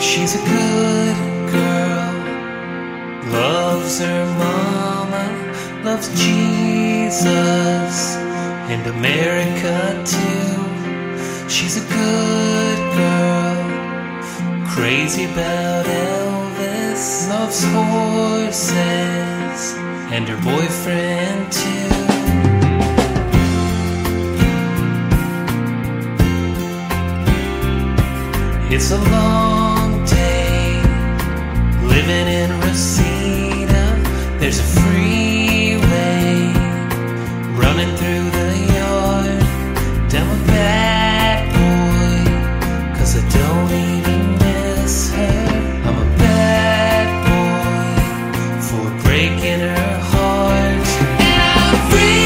She's a good girl, loves her mama, loves Jesus and America too. She's a good girl, crazy about Elvis, loves horses and her boyfriend too. It's a long day living in Reseda. There's a freeway running through the yard. I'm a bad boy, 'cause I don't even miss her. I'm a bad boy for breaking her heart. And I'm free.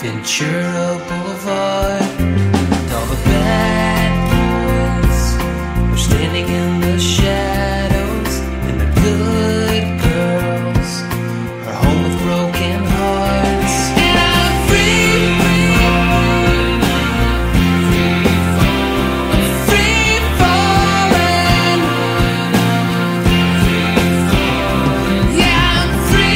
Ventura Boulevard, and all the bad boys were standing in the shadows, and the good girls are home with broken hearts. And I'm free, I'm free falling. Yeah, I'm free.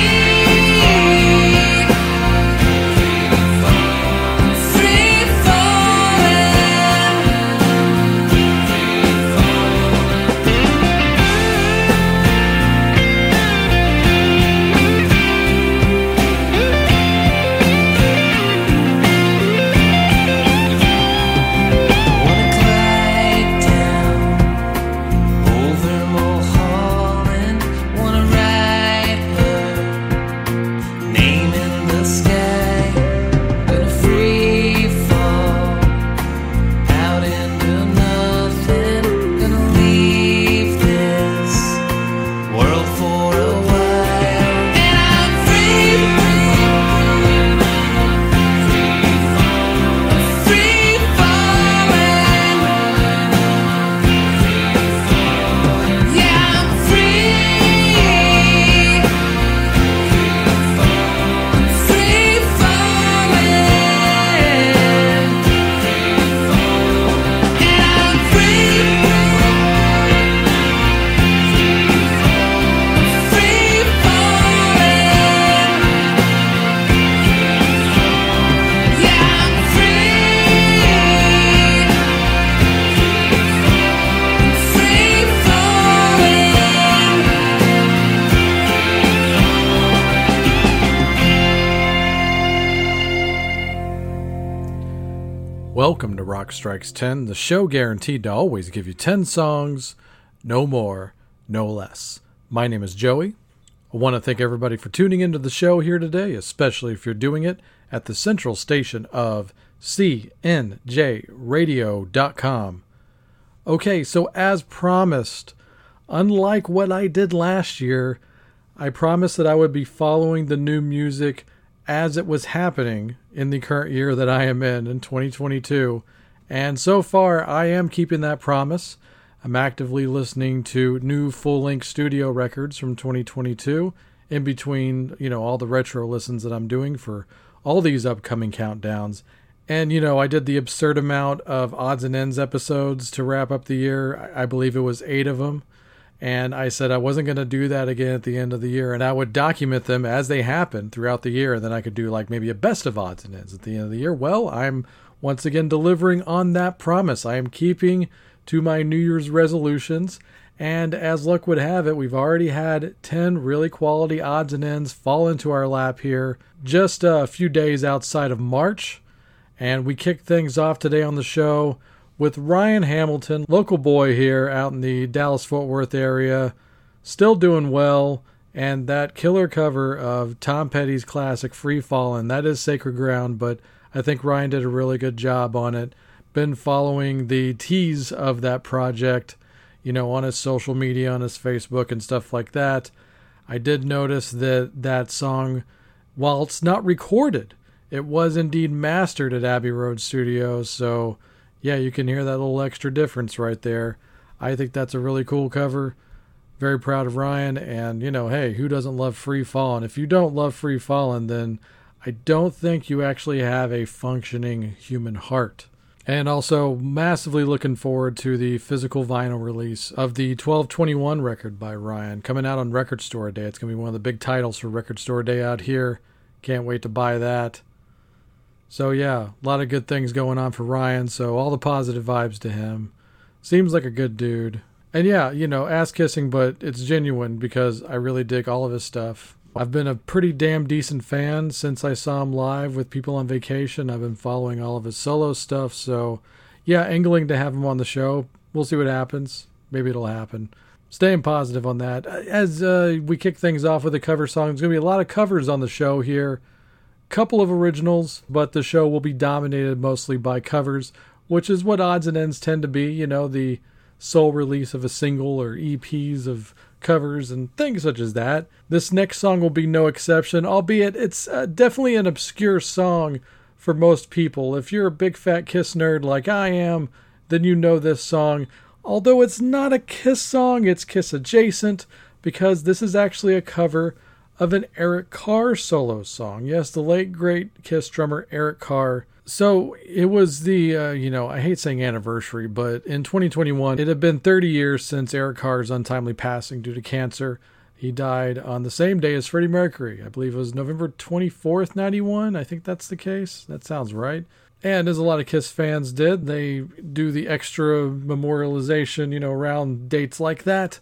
Welcome to Rock Strikes 10, the show guaranteed to always give you 10 songs, no more, no less. My name is Joey. I want to thank everybody for tuning into the show here today, especially if you're doing it at the central station of CNJRadio.com. Okay, so as promised, unlike what I did last year, I promised that I would be following the new music as it was happening in the current year that I am in 2022. And so far, I am keeping that promise. I'm actively listening to new full-length studio records from 2022 in between, all the retro listens that I'm doing for all these upcoming countdowns. And, I did the absurd amount of odds and ends episodes to wrap up the year. I believe it was 8 of them. And I said I wasn't going to do that again at the end of the year. And I would document them as they happened throughout the year. And then I could do maybe a best of odds and ends at the end of the year. Well, I'm once again delivering on that promise. I am keeping to my New Year's resolutions. And as luck would have it, we've already had 10 really quality odds and ends fall into our lap here just a few days outside of March. And we kicked things off today on the show with Ryan Hamilton, local boy here out in the Dallas-Fort Worth area, still doing well, and that killer cover of Tom Petty's classic Free Fallin'. That is Sacred Ground, but I think Ryan did a really good job on it. Been following the tease of that project, on his social media, on his Facebook and stuff like that. I did notice that song, while it's not recorded, it was indeed mastered at Abbey Road Studios, so yeah, you can hear that little extra difference right there. I think that's a really cool cover. Very proud of Ryan. And, hey, who doesn't love Free Fallin'? If you don't love Free Fallin', then I don't think you actually have a functioning human heart. And also massively looking forward to the physical vinyl release of the 1221 record by Ryan coming out on Record Store Day. It's going to be one of the big titles for Record Store Day out here. Can't wait to buy that. So yeah, a lot of good things going on for Ryan, so all the positive vibes to him. Seems like a good dude. And yeah, ass-kissing, but it's genuine because I really dig all of his stuff. I've been a pretty damn decent fan since I saw him live with people on vacation. I've been following all of his solo stuff, so yeah, angling to have him on the show. We'll see what happens. Maybe it'll happen. Staying positive on that. As we kick things off with a cover song, there's going to be a lot of covers on the show here. Couple of originals, but the show will be dominated mostly by covers, which is what odds and ends tend to be, the sole release of a single or EPs of covers and things such as that. This next song will be no exception, albeit it's definitely an obscure song for most people. If you're a big fat Kiss nerd like I am, then you know this song. Although it's not a Kiss song, it's Kiss adjacent, because this is actually a cover of an Eric Carr solo song. Yes, the late, great Kiss drummer Eric Carr. So it was the, I hate saying anniversary, but in 2021, it had been 30 years since Eric Carr's untimely passing due to cancer. He died on the same day as Freddie Mercury. I believe it was November 24th, 91. I think that's the case. That sounds right. And as a lot of Kiss fans did, they do the extra memorialization, around dates like that.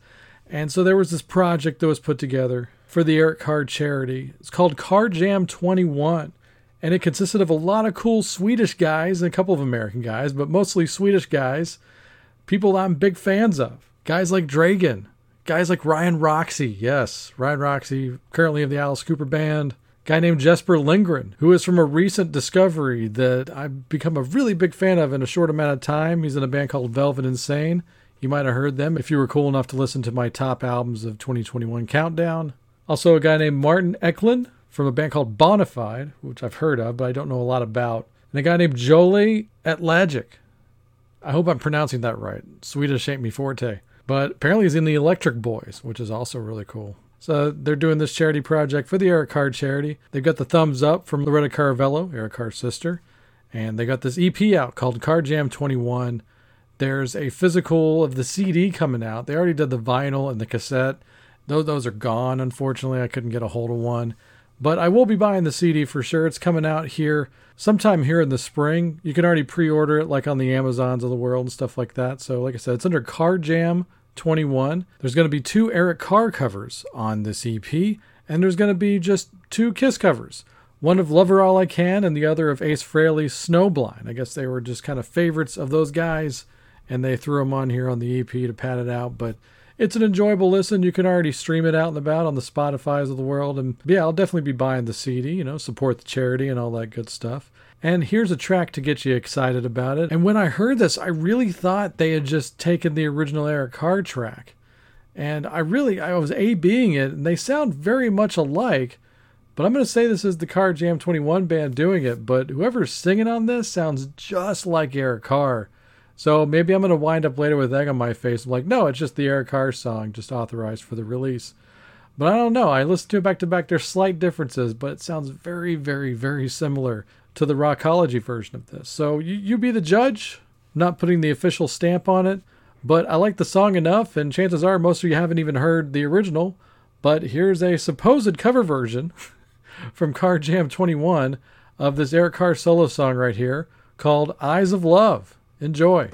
And so there was this project that was put together for the Eric Carr charity. It's called Car Jam 21, and it consisted of a lot of cool Swedish guys and a couple of American guys, but mostly Swedish guys, people I'm big fans of, guys like Dragan, guys like Ryan Roxy. Yes, Ryan Roxy, currently of the Alice Cooper Band, guy named Jesper Lindgren, who is from a recent discovery that I've become a really big fan of in a short amount of time. He's in a band called Velvet Insane. You might have heard them if you were cool enough to listen to my top albums of 2021 countdown. Also a guy named Martin Eklund from a band called Bonafide, which I've heard of, but I don't know a lot about. And a guy named Jolie Atlagic. I hope I'm pronouncing that right. Swedish ain't me forte. But apparently he's in the Electric Boys, which is also really cool. So they're doing this charity project for the Eric Carr charity. They've got the thumbs up from Loretta Caravello, Eric Carr's sister. And they got this EP out called Car Jam 21. There's a physical of the CD coming out. They already did the vinyl and the cassette. Those are gone, unfortunately. I couldn't get a hold of one. But I will be buying the CD for sure. It's coming out here sometime here in the spring. You can already pre-order it on the Amazons of the world and stuff like that. So like I said, it's under Car Jam 21. There's going to be 2 Eric Carr covers on this EP. And there's going to be just 2 Kiss covers. One of Lover All I Can and the other of Ace Frehley's Snowblind. I guess they were just kind of favorites of those guys. And they threw them on here on the EP to pad it out. But it's an enjoyable listen. You can already stream it out and about on the Spotifys of the world. And yeah, I'll definitely be buying the CD, support the charity and all that good stuff. And here's a track to get you excited about it. And when I heard this, I really thought they had just taken the original Eric Carr track And I was A-Bing it, and they sound very much alike. But I'm going to say this is the Car Jam 21 band doing it, but whoever's singing on this sounds just like Eric Carr. So maybe I'm going to wind up later with egg on my face. I'm like, no, it's just the Eric Carr song, just authorized for the release. But I don't know. I listened to it back to back. There's slight differences, but it sounds very, very, very similar to the Rockology version of this. So you be the judge. I'm not putting the official stamp on it, but I like the song enough, and chances are most of you haven't even heard the original. But here's a supposed cover version from Car Jam 21 of this Eric Carr solo song right here called Eyes of Love. Enjoy.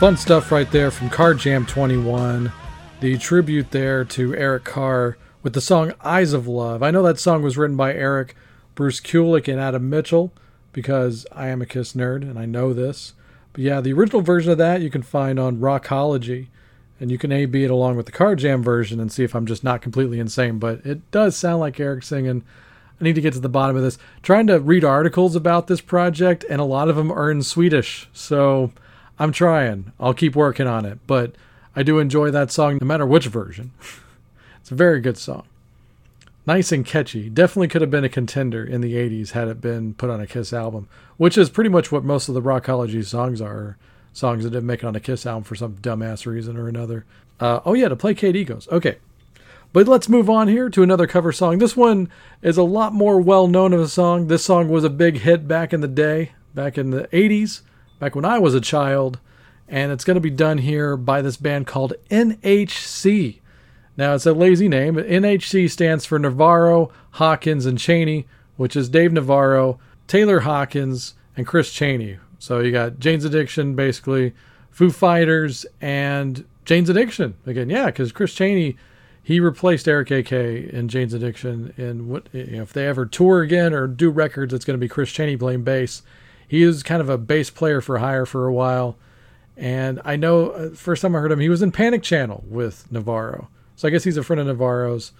Fun stuff right there from Car Jam 21, the tribute there to Eric Carr with the song Eyes of Love. I know that song was written by Eric, Bruce Kulick, and Adam Mitchell, because I am a Kiss nerd and I know this. But yeah, the original version of that you can find on Rockology, and you can A-B it along with the Car Jam version and see if I'm just not completely insane. But it does sound like Eric singing. I need to get to the bottom of this. Trying to read articles about this project, and a lot of them are in Swedish, so I'm trying. I'll keep working on it, but I do enjoy that song no matter which version. It's a very good song. nice and catchy. Definitely could have been a contender in the 80s had it been put on a Kiss album, which is pretty much what most of the Rockology songs are, songs that didn't make it on a Kiss album for some dumbass reason or another. To placate egos. Okay. But let's move on here to another cover song. This one is a lot more well-known of a song. This song was a big hit back in the day, back in the 80s, back when I was a child. And it's going to be done here by this band called NHC. Now, it's a lazy name, but NHC stands for Navarro, Hawkins, and Chaney, which is Dave Navarro, Taylor Hawkins, and Chris Chaney. So you got Jane's Addiction, basically, Foo Fighters, and Jane's Addiction. Again, yeah, because Chris Chaney, he replaced Eric A.K. in Jane's Addiction. And what, you know, if they ever tour again or do records, it's going to be Chris Chaney playing bass. He is kind of a bass player for hire for a while. And I know first time I heard him, he was in Panic Channel with Navarro. So I guess he's a friend of Navarro's.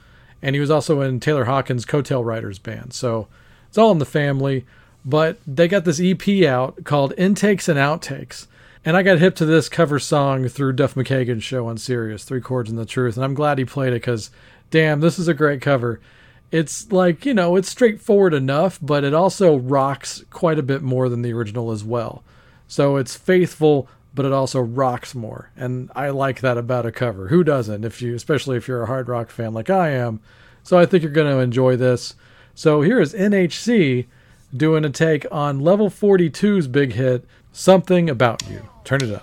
And he was also in Taylor Hawkins' Coattail Riders band. So it's all in the family. But they got this EP out called Intakes and Outtakes. And I got hip to this cover song through Duff McKagan's show on Sirius, Three Chords and the Truth. And I'm glad he played it because, damn, this is a great cover. It's like, you know, it's straightforward enough, but it also rocks quite a bit more than the original as well. So it's faithful, but it also rocks more. And I like that about a cover. Who doesn't? Especially if you're a hard rock fan like I am. So I think you're going to enjoy this. So here is NHC doing a take on Level 42's big hit, Something About You. Turn it up.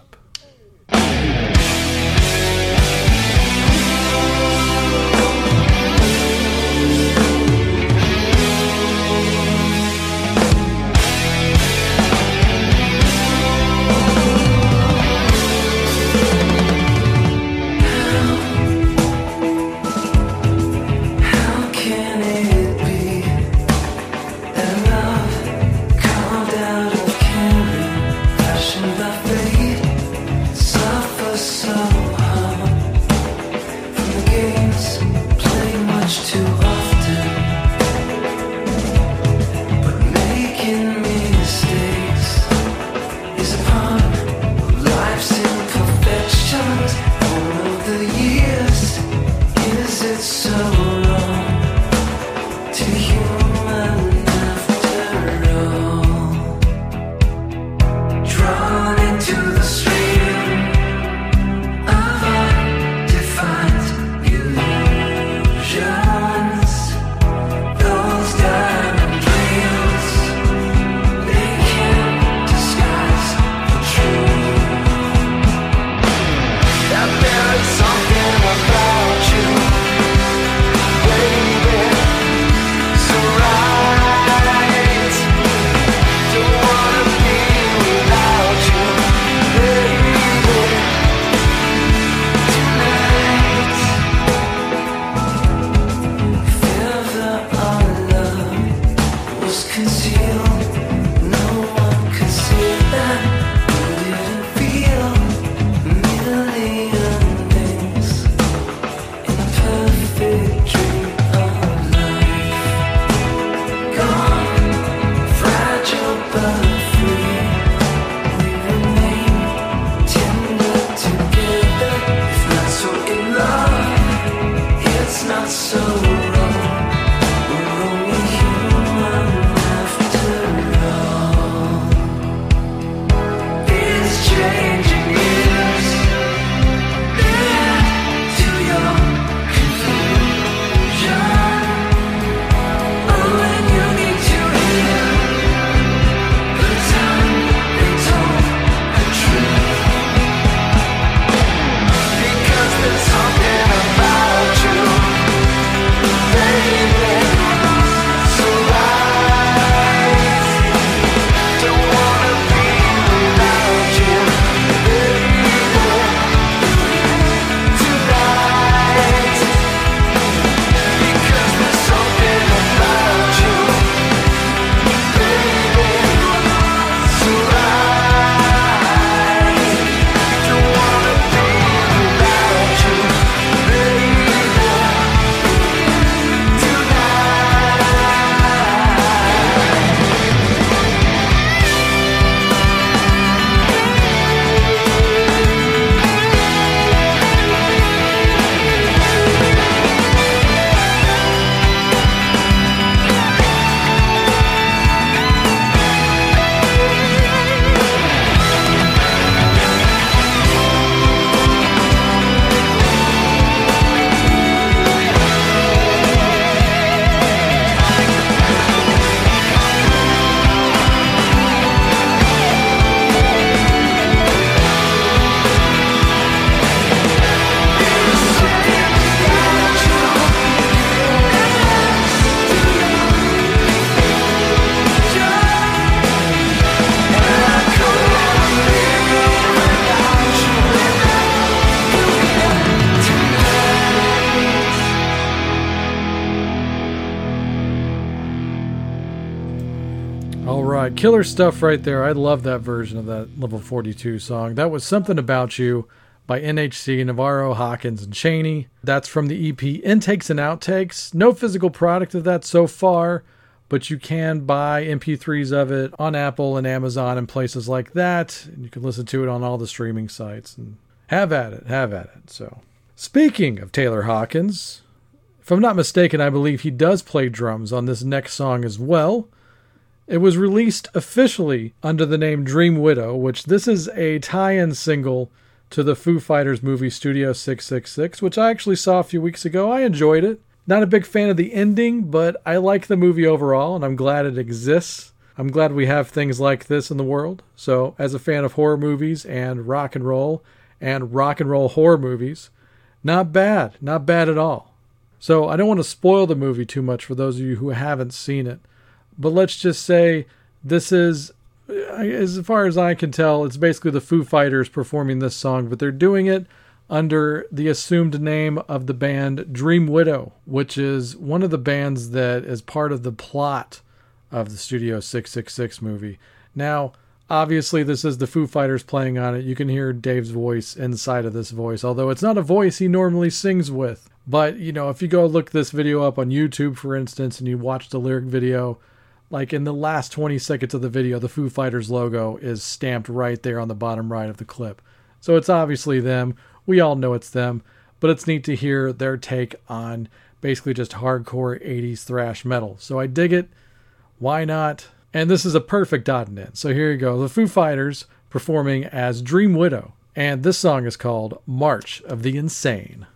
All right, killer stuff right there. I love that version of that Level 42 song. That was Something About You by NHC, Navarro, Hawkins, and Chaney. That's from the EP Intakes and Outtakes. No physical product of that so far, but you can buy MP3s of it on Apple and Amazon and places like that. And you can listen to it on all the streaming sites. And have at it. So, speaking of Taylor Hawkins, if I'm not mistaken, I believe he does play drums on this next song as well. It was released officially under the name Dream Widow, which this is a tie-in single to the Foo Fighters movie Studio 666, which I actually saw a few weeks ago. I enjoyed it. Not a big fan of the ending, but I like the movie overall, and I'm glad it exists. I'm glad we have things like this in the world. So, as a fan of horror movies and rock and roll horror movies, not bad at all. So, I don't want to spoil the movie too much for those of you who haven't seen it, but let's just say this is, as far as I can tell, it's basically the Foo Fighters performing this song, but they're doing it under the assumed name of the band Dream Widow, which is one of the bands that is part of the plot of the Studio 666 movie. Now, obviously, this is the Foo Fighters playing on it. You can hear Dave's voice inside of this voice, although it's not a voice he normally sings with. But, you know, if you go look this video up on YouTube, for instance, and you watch the lyric video, like in the last 20 seconds of the video, the Foo Fighters logo is stamped right there on the bottom right of the clip. So it's obviously them. We all know it's them. But it's neat to hear their take on basically just hardcore 80s thrash metal. So I dig it. Why not? And this is a perfect dotting in. So here you go. The Foo Fighters performing as Dream Widow. And this song is called March of the Insane.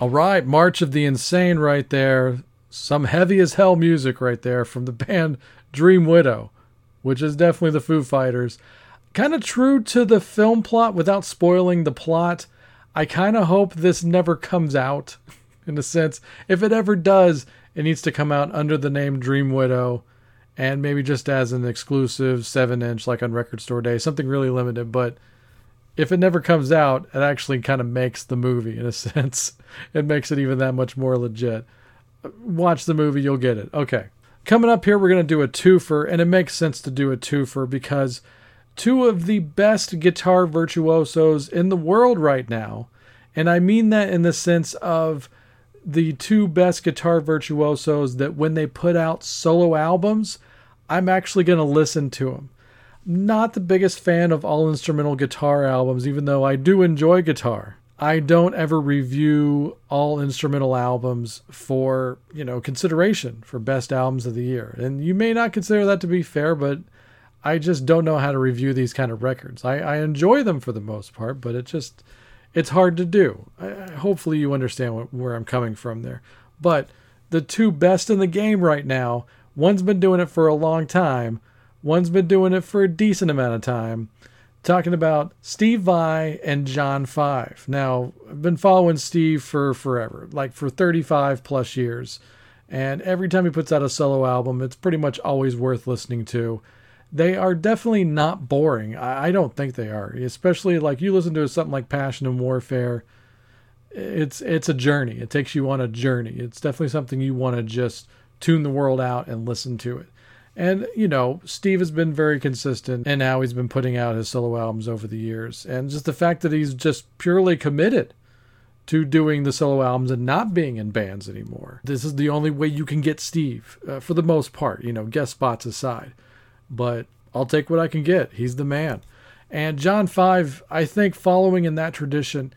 All right, March of the Insane right there. Some heavy as hell music right there from the band Dream Widow, which is definitely the Foo Fighters. Kind of true to the film plot without spoiling the plot. I kind of hope this never comes out, in a sense. If it ever does, it needs to come out under the name Dream Widow and maybe just as an exclusive 7-inch like on Record Store Day, something really limited. But if it never comes out, it actually kind of makes the movie, in a sense. It makes it even that much more legit. Watch the movie, you'll get it. Okay. Coming up here, we're going to do a twofer, and it makes sense to do a twofer because two of the best guitar virtuosos in the world right now, and I mean that in the sense of the two best guitar virtuosos that when they put out solo albums, I'm actually going to listen to them. Not the biggest fan of all instrumental guitar albums, even though I do enjoy guitar. I don't ever review all instrumental albums for, consideration for best albums of the year. And you may not consider that to be fair, but I just don't know how to review these kind of records. I enjoy them for the most part, but it's hard to do. Hopefully you understand where I'm coming from there. But the two best in the game right now, one's been doing it for a long time. One's been doing it for a decent amount of time. Talking about Steve Vai and John 5. Now, I've been following Steve for forever, like for 35 plus years. And every time he puts out a solo album, it's pretty much always worth listening to. They are definitely not boring. I don't think they are, especially like you listen to something like Passion and Warfare. It's a journey. It takes you on a journey. It's definitely something you want to just tune the world out and listen to it. And, Steve has been very consistent in how he's been putting out his solo albums over the years. And just the fact that he's just purely committed to doing the solo albums and not being in bands anymore. This is the only way you can get Steve, for the most part, guest spots aside. But I'll take what I can get. He's the man. And John 5, I think following in that tradition,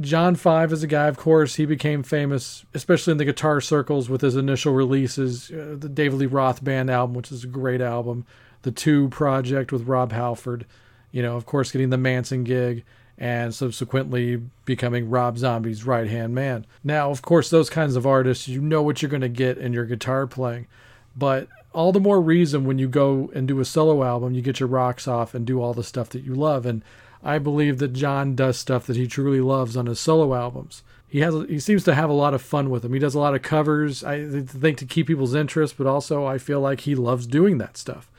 John 5 is a guy, of course, he became famous, especially in the guitar circles with his initial releases, the David Lee Roth Band album, which is a great album, the Two Project with Rob Halford, of course, getting the Manson gig and subsequently becoming Rob Zombie's right-hand man. Now, of course, those kinds of artists, you know what you're going to get in your guitar playing, but all the more reason when you go and do a solo album, you get your rocks off and do all the stuff that you love. And I believe that John does stuff that he truly loves on his solo albums. He seems to have a lot of fun with them. He does a lot of covers, I think, to keep people's interest, but also I feel like he loves doing that stuff.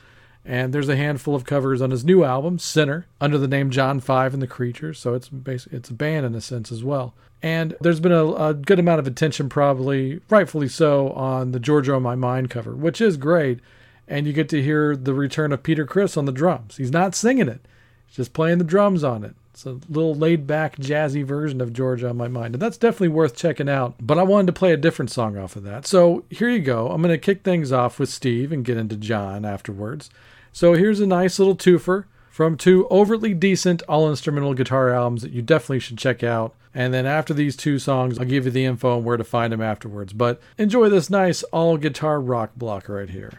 And there's a handful of covers on his new album, Sinner, under the name John 5 and the Creatures, so it's a band in a sense as well. And there's been a good amount of attention, probably rightfully so, on the Georgia on My Mind cover, which is great. And you get to hear the return of Peter Criss on the drums. He's not singing it. Just playing the drums on it. It's a little laid-back, jazzy version of Georgia on My Mind. And that's definitely worth checking out. But I wanted to play a different song off of that. So here you go. I'm going to kick things off with Steve and get into John afterwards. So here's a nice little twofer from two overtly decent all-instrumental guitar albums that you definitely should check out. And then after these two songs, I'll give you the info on where to find them afterwards. But enjoy this nice all-guitar rock block right here.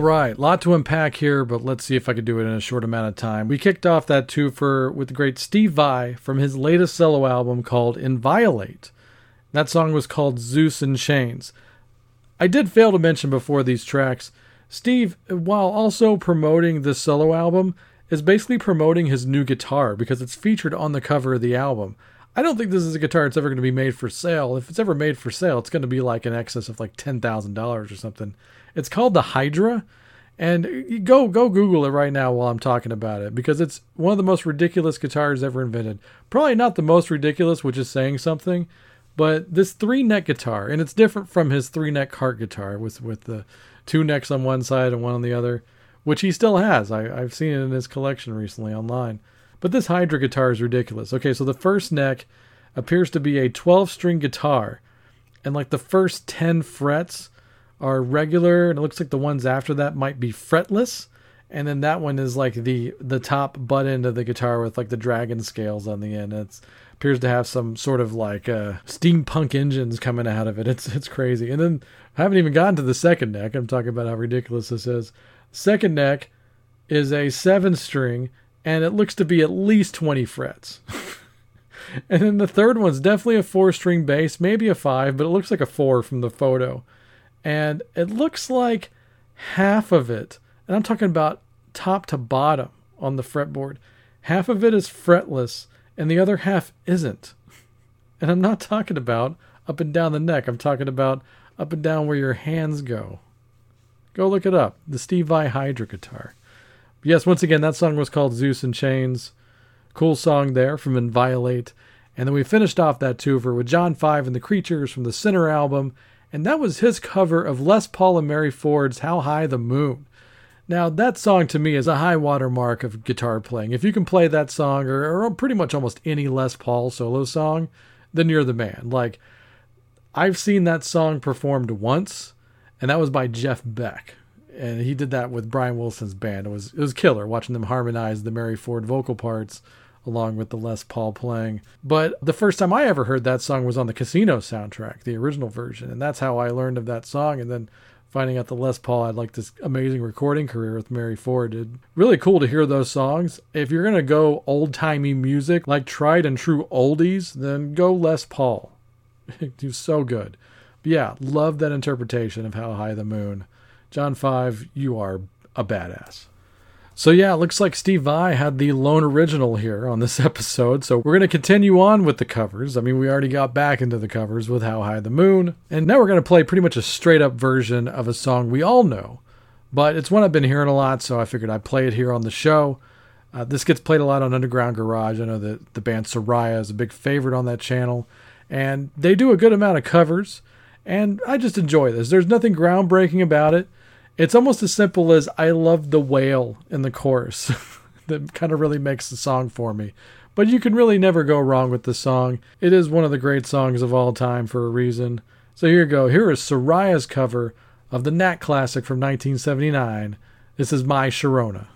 All right, a lot to unpack here, but let's see if I can do it in a short amount of time. We kicked off that twofer with the great Steve Vai from his latest solo album called Inviolate. That song was called Zeus in Chains. I did fail to mention before these tracks, Steve, while also promoting the solo album, is basically promoting his new guitar because it's featured on the cover of the album. I don't think this is a guitar that's ever going to be made for sale. If it's ever made for sale, it's going to be like in excess of like $10,000 or something. It's called the Hydra, and go Google it right now while I'm talking about it, because it's one of the most ridiculous guitars ever invented. Probably not the most ridiculous, which is saying something, but this three-neck guitar, and it's different from his three-neck Hart guitar with the two necks on one side and one on the other, which he still has. I've seen it in his collection recently online. But this Hydra guitar is ridiculous. Okay, so the first neck appears to be a 12-string guitar. And like the first 10 frets are regular. And it looks like the ones after that might be fretless. And then that one is like the top butt end of the guitar with like the dragon scales on the end. It appears to have some sort of like steampunk engines coming out of it. It's crazy. And then I haven't even gotten to the second neck. I'm talking about how ridiculous this is. Second neck is a 7-string. And it looks to be at least 20 frets. And then the third one's definitely a 4-string bass, maybe a 5, but it looks like a 4 from the photo. And it looks like half of it, and I'm talking about top to bottom on the fretboard, half of it is fretless, and the other half isn't. And I'm not talking about up and down the neck. I'm talking about up and down where your hands go. Go look it up. The Steve Vai Hydra guitar. Yes, once again, that song was called Zeus in Chains. Cool song there from Inviolate. And then we finished off that twofer with John 5 and the Creatures from the Sinner album. And that was his cover of Les Paul and Mary Ford's How High the Moon. Now, that song to me is a high watermark of guitar playing. If you can play that song or pretty much almost any Les Paul solo song, then you're the man. Like, I've seen that song performed once, and that was by Jeff Beck. And he did that with Brian Wilson's band. It was killer watching them harmonize the Mary Ford vocal parts along with the Les Paul playing. But the first time I ever heard that song was on the Casino soundtrack, the original version. And that's how I learned of that song. And then finding out that Les Paul had like this amazing recording career with Mary Ford. It really cool to hear those songs. If you're going to go old-timey music, like tried and true oldies, then go Les Paul. He was so good. But yeah, love that interpretation of How High the Moon. John 5, you are a badass. So yeah, it looks like Steve Vai had the lone original here on this episode. So we're going to continue on with the covers. I mean, we already got back into the covers with How High the Moon. And now we're going to play pretty much a straight up version of a song we all know. But it's one I've been hearing a lot, so I figured I'd play it here on the show. This gets played a lot on Underground Garage. I know that the band Soraya is a big favorite on that channel. And they do a good amount of covers. And I just enjoy this. There's nothing groundbreaking about it. It's almost as simple as I love the wail in the chorus. That kind of really makes the song for me. But you can really never go wrong with the song. It is one of the great songs of all time for a reason. So here you go. Here is Soraya's cover of the Nat classic from 1979. This is My Sharona.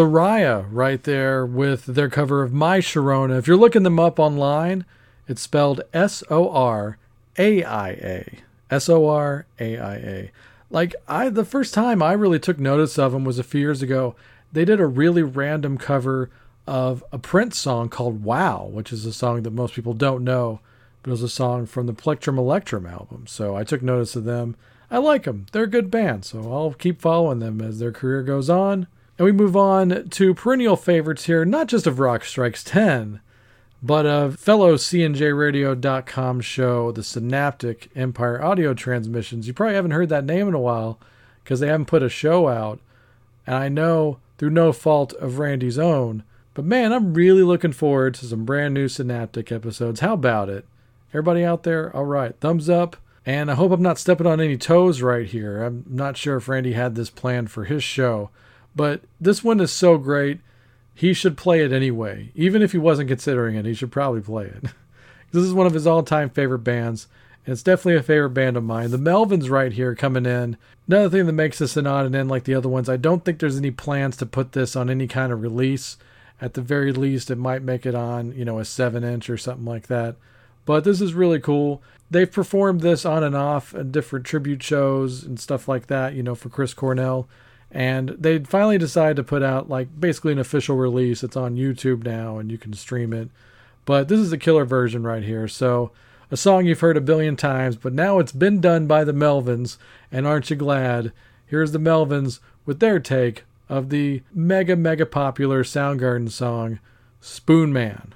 Soraya right there with their cover of My Sharona. If you're looking them up online, it's spelled S-O-R-A-I-A. S-O-R-A-I-A. Like, the first time I really took notice of them was a few years ago. They did a really random cover of a Prince song called Wow, which is a song that most people don't know, but it was a song from the Plectrum Electrum album. So I took notice of them. I like them. They're a good band, so I'll keep following them as their career goes on. And we move on to perennial favorites here, not just of Rock Strikes 10, but of fellow CNJRadio.com show, the Synaptic Empire Audio Transmissions. You probably haven't heard that name in a while because they haven't put a show out. And I know through no fault of Randy's own, but man, I'm really looking forward to some brand new Synaptic episodes. How about it? Everybody out there, all right, thumbs up. And I hope I'm not stepping on any toes right here. I'm not sure if Randy had this planned for his show, but this one is so great. He should play it anyway. Even if he wasn't considering it, he should probably play it. This is one of his all-time favorite bands, and it's definitely a favorite band of mine. The Melvins right here coming in. Another thing that makes this an odd and end like the other ones, I don't think there's any plans to put this on any kind of release. At the very least, it might make it on, a 7-inch or something like that. But this is really cool. They've performed this on and off at different tribute shows and stuff like that, for Chris Cornell. And they finally decided to put out, basically an official release. It's on YouTube now, and you can stream it. But this is the killer version right here. So, a song you've heard a billion times, but now it's been done by the Melvins, and aren't you glad? Here's the Melvins with their take of the mega, mega popular Soundgarden song, Spoon Man.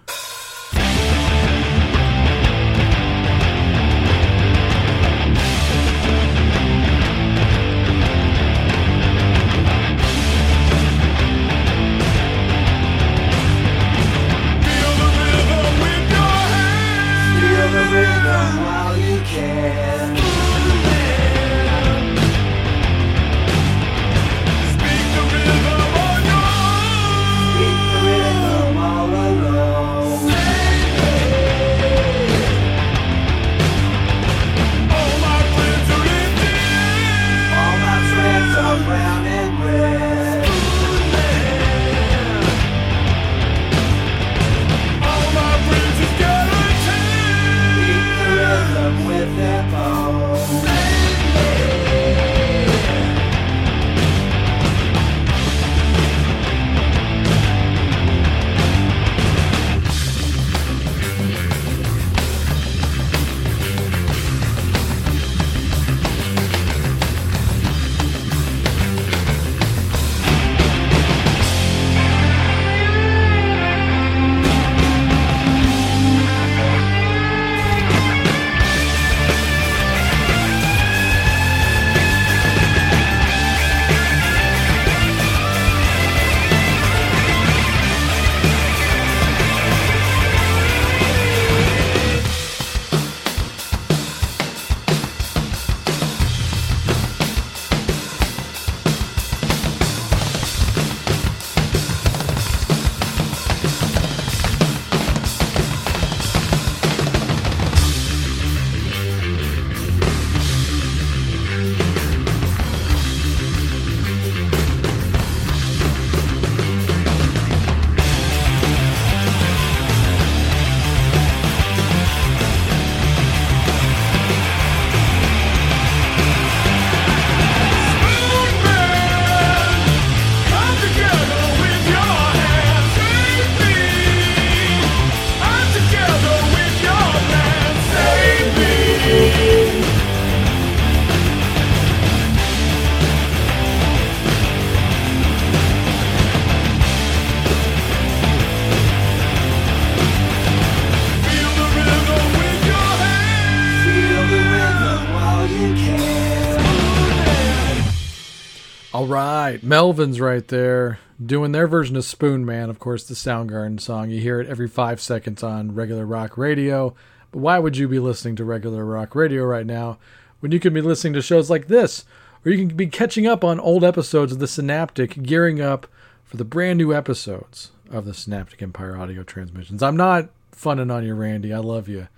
Melvins right there doing their version of Spoon Man, of course, the Soundgarden song. You hear it every 5 seconds on regular rock radio. But why would you be listening to regular rock radio right now when you can be listening to shows like this? Or you can be catching up on old episodes of the Synaptic, gearing up for the brand new episodes of the Synaptic Empire Audio Transmissions. I'm not funning on you, Randy. I love you.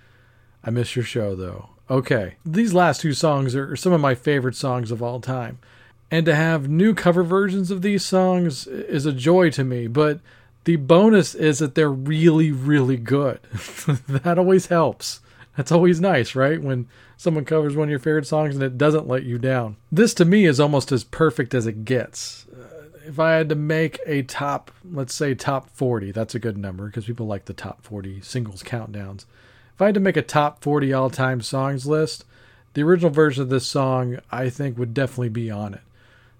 I miss your show, though. Okay, these last two songs are some of my favorite songs of all time. and to have new cover versions of these songs is a joy to me, but the bonus is that they're really, really good. That always helps. That's always nice, right? When someone covers one of your favorite songs and it doesn't let you down. This to me is almost as perfect as it gets. If I had to make a top, let's say top 40, that's a good number because people like the top 40 singles countdowns. If I had to make a top 40 all-time songs list, the original version of this song, I think, would definitely be on it.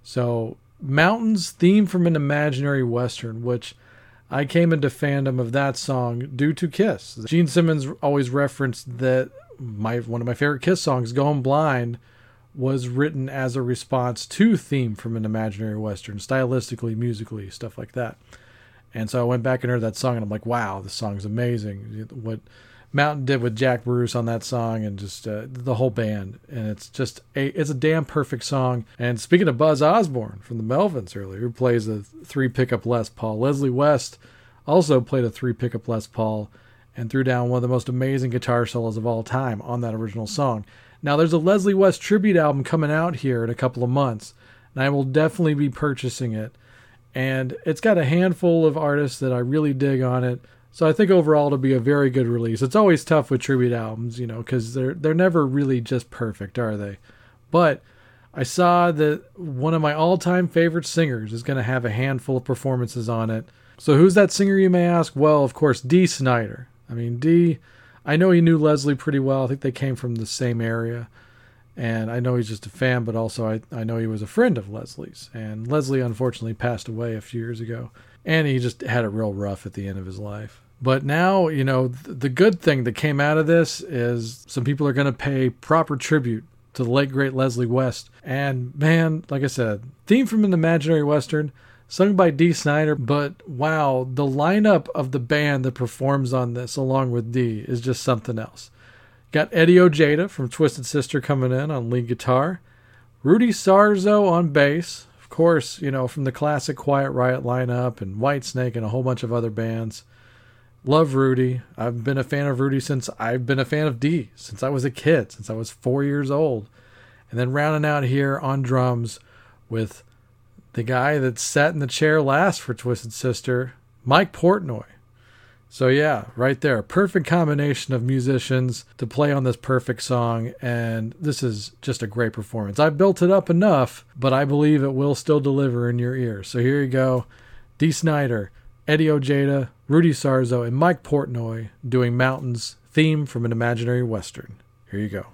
So, Mountains, theme from an imaginary Western, which I came into fandom of that song due to Kiss. Gene Simmons always referenced that one of my favorite Kiss songs, Going Blind, was written as a response to Theme from an Imaginary Western, stylistically, musically, stuff like that. And so I went back and heard that song, and I'm like, wow, this song's amazing. What Mountain did with Jack Bruce on that song and just the whole band. And it's just it's a damn perfect song. And speaking of Buzz Osborne from the Melvins earlier, who plays a 3-pickup Les Paul, Leslie West also played a 3-pickup Les Paul and threw down one of the most amazing guitar solos of all time on that original song. Now, there's a Leslie West tribute album coming out here in a couple of months, and I will definitely be purchasing it. And it's got a handful of artists that I really dig on it, so I think overall it'll be a very good release. It's always tough with tribute albums, you know, because they're never really just perfect, are they? But I saw that one of my all-time favorite singers is going to have a handful of performances on it. So who's that singer, you may ask? Well, of course, Dee Snider. I mean, Dee, I know he knew Leslie pretty well. I think they came from the same area. And I know he's just a fan, but also I know he was a friend of Leslie's. And Leslie, unfortunately, passed away a few years ago. And he just had it real rough at the end of his life. But now, you know, the good thing that came out of this is some people are going to pay proper tribute to the late, great Leslie West. And, man, like I said, theme from an imaginary Western, sung by Dee Snider, but wow, the lineup of the band that performs on this along with Dee is just something else. Got Eddie Ojeda from Twisted Sister coming in on lead guitar. Rudy Sarzo on bass. Of course, you know, from the classic Quiet Riot lineup and Whitesnake and a whole bunch of other bands. Love Rudy. I've been a fan of Rudy since I've been a fan of Dee, since I was a kid, since I was 4 years old. And then rounding out here on drums with the guy that sat in the chair last for Twisted Sister, Mike Portnoy. So yeah, right there. Perfect combination of musicians to play on this perfect song. And this is just a great performance. I built it up enough, but I believe it will still deliver in your ear. So here you go. Dee Snider, Eddie Ojeda, Rudy Sarzo, and Mike Portnoy doing Mountains, theme from an imaginary Western. Here you go.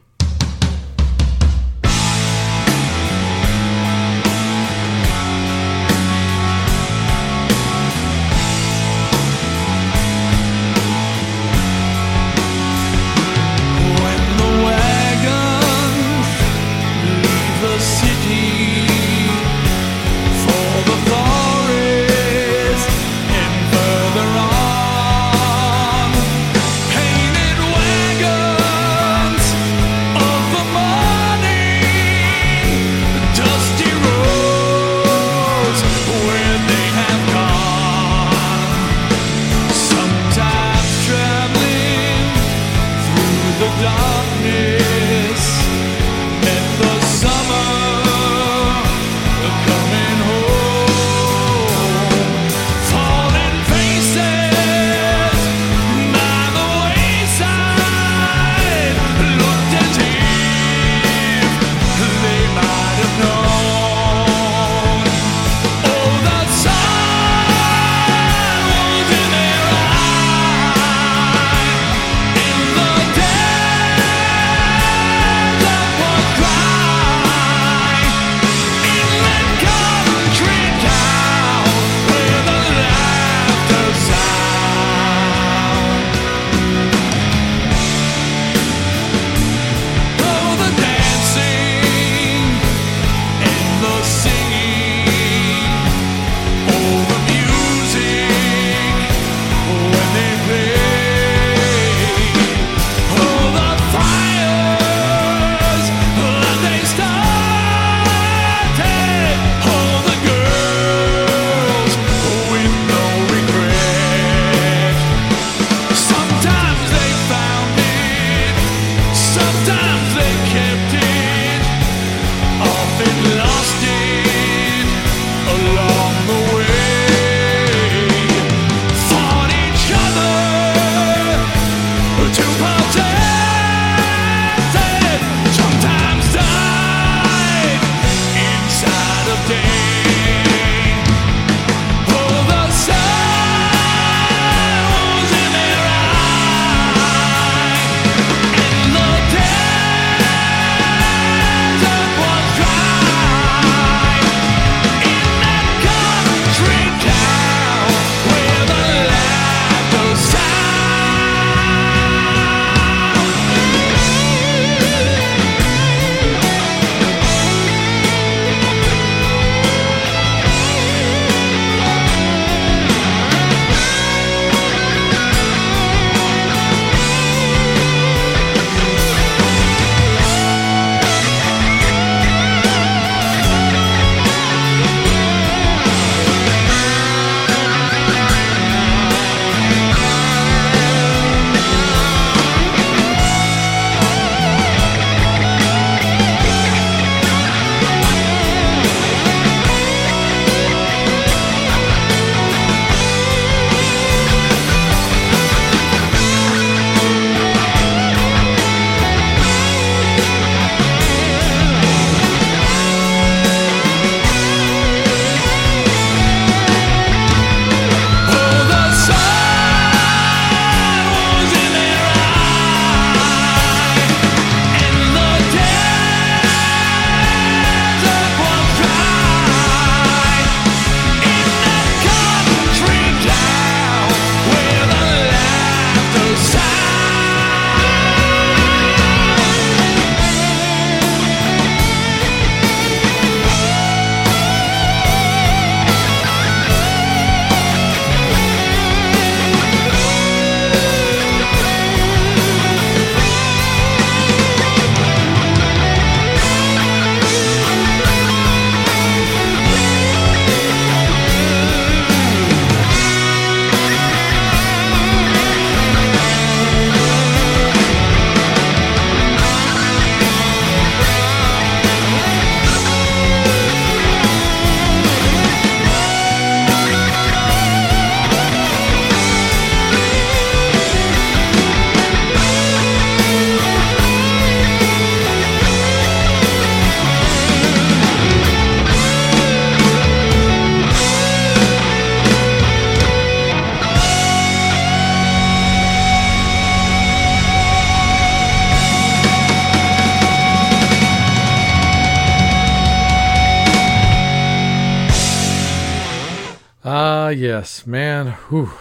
yes, man. Whew.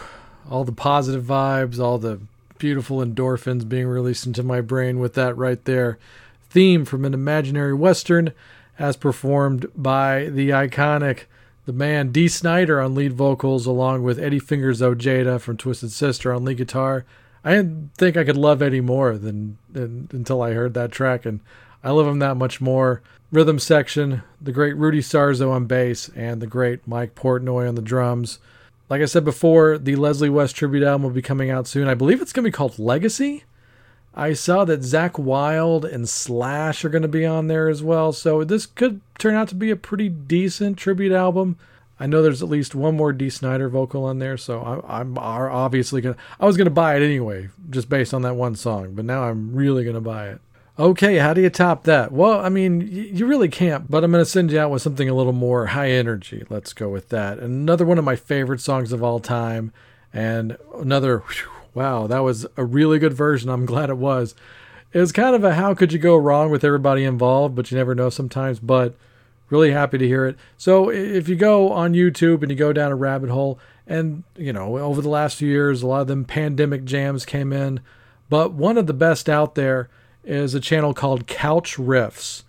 All the positive vibes, all the beautiful endorphins being released into my brain with that right there. Theme from an imaginary Western as performed by the iconic, the man Dee Snider on lead vocals, along with Eddie Fingers Ojeda from Twisted Sister on lead guitar. I didn't think I could love Eddie more than until I heard that track, and I love him that much more. Rhythm section, the great Rudy Sarzo on bass, and the great Mike Portnoy on the drums. Like I said before, the Leslie West tribute album will be coming out soon. I believe it's going to be called Legacy. I saw that Zakk Wylde and Slash are going to be on there as well, so this could turn out to be a pretty decent tribute album. I know there's at least one more Dee Snider vocal on there, so I'm obviously going to... I was going to buy it anyway, just based on that one song, but now I'm really going to buy it. Okay, how do you top that? Well, I mean, you really can't, but I'm going to send you out with something a little more high energy. Let's go with that. Another one of my favorite songs of all time, and another... Whew, wow, that was a really good version. I'm glad it was. It was kind of a how could you go wrong with everybody involved, but you never know sometimes, but... Really happy to hear it. So if you go on YouTube and you go down a rabbit hole, and, you know, over the last few years, a lot of them pandemic jams came in. But one of the best out there is a channel called Couch Riffs.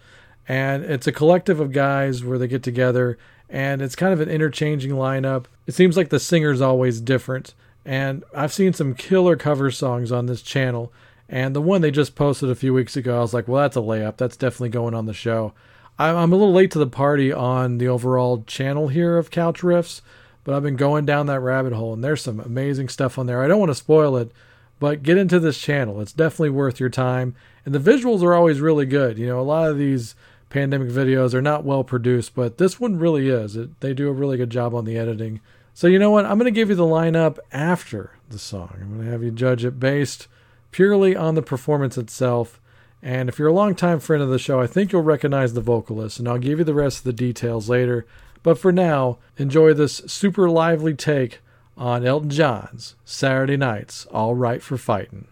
And it's a collective of guys where they get together, and it's kind of an interchanging lineup. It seems like the singer's always different. And I've seen some killer cover songs on this channel. And the one they just posted a few weeks ago, I was like, well, that's a layup. That's definitely going on the show. I'm a little late to the party on the overall channel here of Couch Riffs, but I've been going down that rabbit hole, and there's some amazing stuff on there. I don't want to spoil it, but get into this channel. It's definitely worth your time, and the visuals are always really good. You know, a lot of these pandemic videos are not well produced, but this one really is. They do a really good job on the editing. So you know what? I'm going to give you the lineup after the song. I'm going to have you judge it based purely on the performance itself. And if you're a longtime friend of the show, I think you'll recognize the vocalist, and I'll give you the rest of the details later. But for now, enjoy this super lively take on Elton John's Saturday Night's All Right for Fightin'.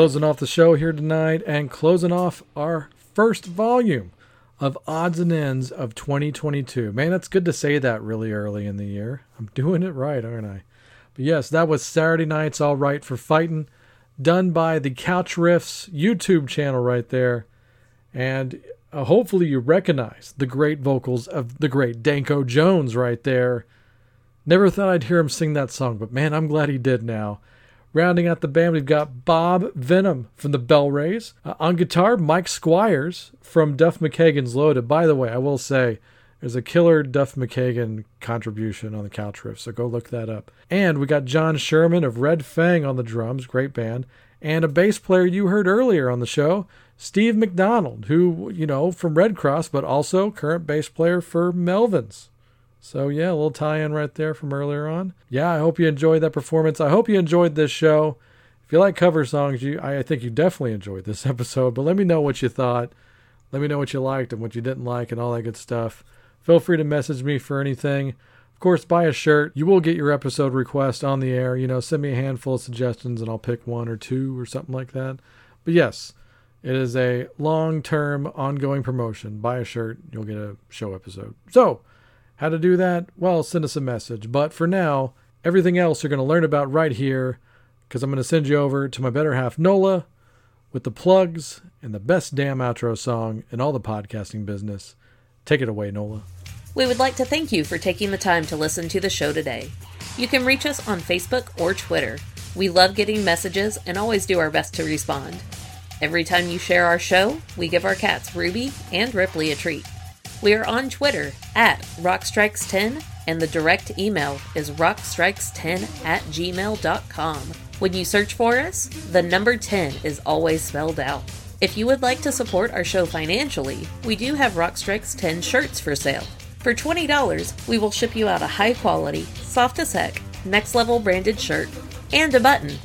Closing off the show here tonight and closing off our first volume of Odds and Ends of 2022. Man, that's good to say that really early in the year. I'm doing it right, aren't I? But yes, that was Saturday Night's All Right for Fightin', done by the Couch Riffs YouTube channel right there. And hopefully you recognize the great vocals of the great Danko Jones right there. Never thought I'd hear him sing that song, but man, I'm glad he did now. Rounding out the band, we've got Bob Venom from the Bell Rays. On guitar, Mike Squires from Duff McKagan's Loaded. By the way, I will say, there's a killer Duff McKagan contribution on the Couch Riff, so go look that up. And we got John Sherman of Red Fang on the drums, great band. And a bass player you heard earlier on the show, Steve McDonald, who, you know, from Red Cross, but also current bass player for Melvins. So yeah, a little tie-in right there from earlier on. Yeah, I hope you enjoyed that performance. I hope you enjoyed this show. If you like cover songs, I think you definitely enjoyed this episode. But let me know what you thought. Let me know what you liked and what you didn't like and all that good stuff. Feel free to message me for anything. Of course, buy a shirt. You will get your episode request on the air. You know, send me a handful of suggestions and I'll pick one or two or something like that. But yes, it is a long-term ongoing promotion. Buy a shirt. You'll get a show episode. So, how to do that? Well, send us a message. But for now, everything else you're going to learn about right here, because I'm going to send you over to my better half, Nola, with the plugs and the best damn outro song in all the podcasting business. Take it away, Nola. We would like to thank you for taking the time to listen to the show today. You can reach us on Facebook or Twitter. We love getting messages and always do our best to respond. Every time you share our show, we give our cats Ruby and Ripley a treat. We are on Twitter at Rock Strikes 10, and the direct email is rockstrikes10@gmail.com. When you search for us, the number 10 is always spelled out. If you would like to support our show financially, we do have Rock Strikes 10 shirts for sale. For $20, we will ship you out a high-quality, soft-as-heck, next-level branded shirt and a button.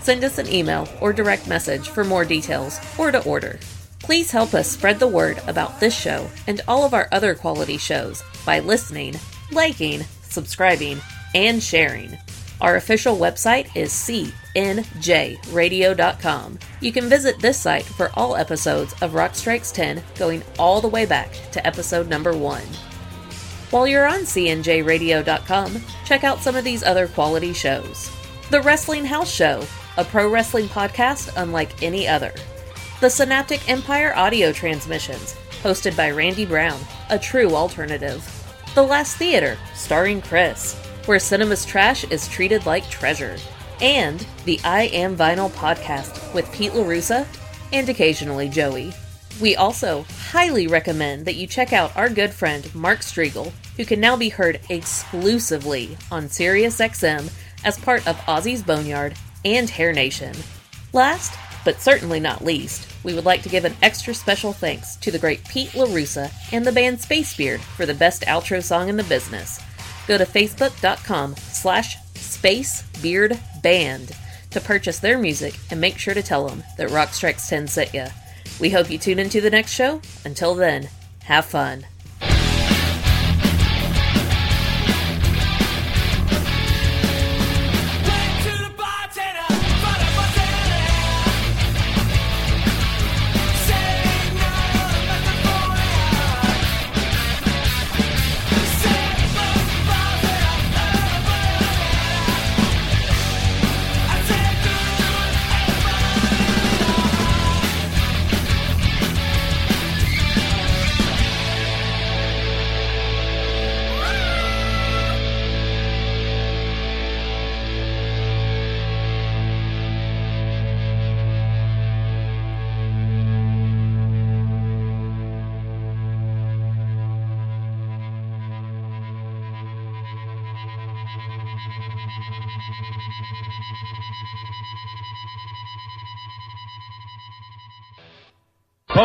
Send us an email or direct message for more details or to order. Please help us spread the word about this show and all of our other quality shows by listening, liking, subscribing, and sharing. Our official website is CNJRadio.com. You can visit this site for all episodes of Rock Strikes 10 going all the way back to episode number 1. While you're on CNJRadio.com, check out some of these other quality shows. The Wrestling House Show, a pro wrestling podcast unlike any other. The Synaptic Empire Audio Transmissions, hosted by Randy Brown, a true alternative. The Last Theater, starring Chris, where cinema's trash is treated like treasure. And the I Am Vinyl podcast with Pete LaRussa and occasionally Joey. We also highly recommend that you check out our good friend Mark Striegel, who can now be heard exclusively on SiriusXM as part of Ozzy's Boneyard and Hair Nation. Last, but certainly not least, we would like to give an extra special thanks to the great Pete LaRussa and the band Spacebeard for the best outro song in the business. Go to facebook.com/SpacebeardBand to purchase their music and make sure to tell them that Rock Strikes 10 sent ya. We hope you tune into the next show. Until then, have fun.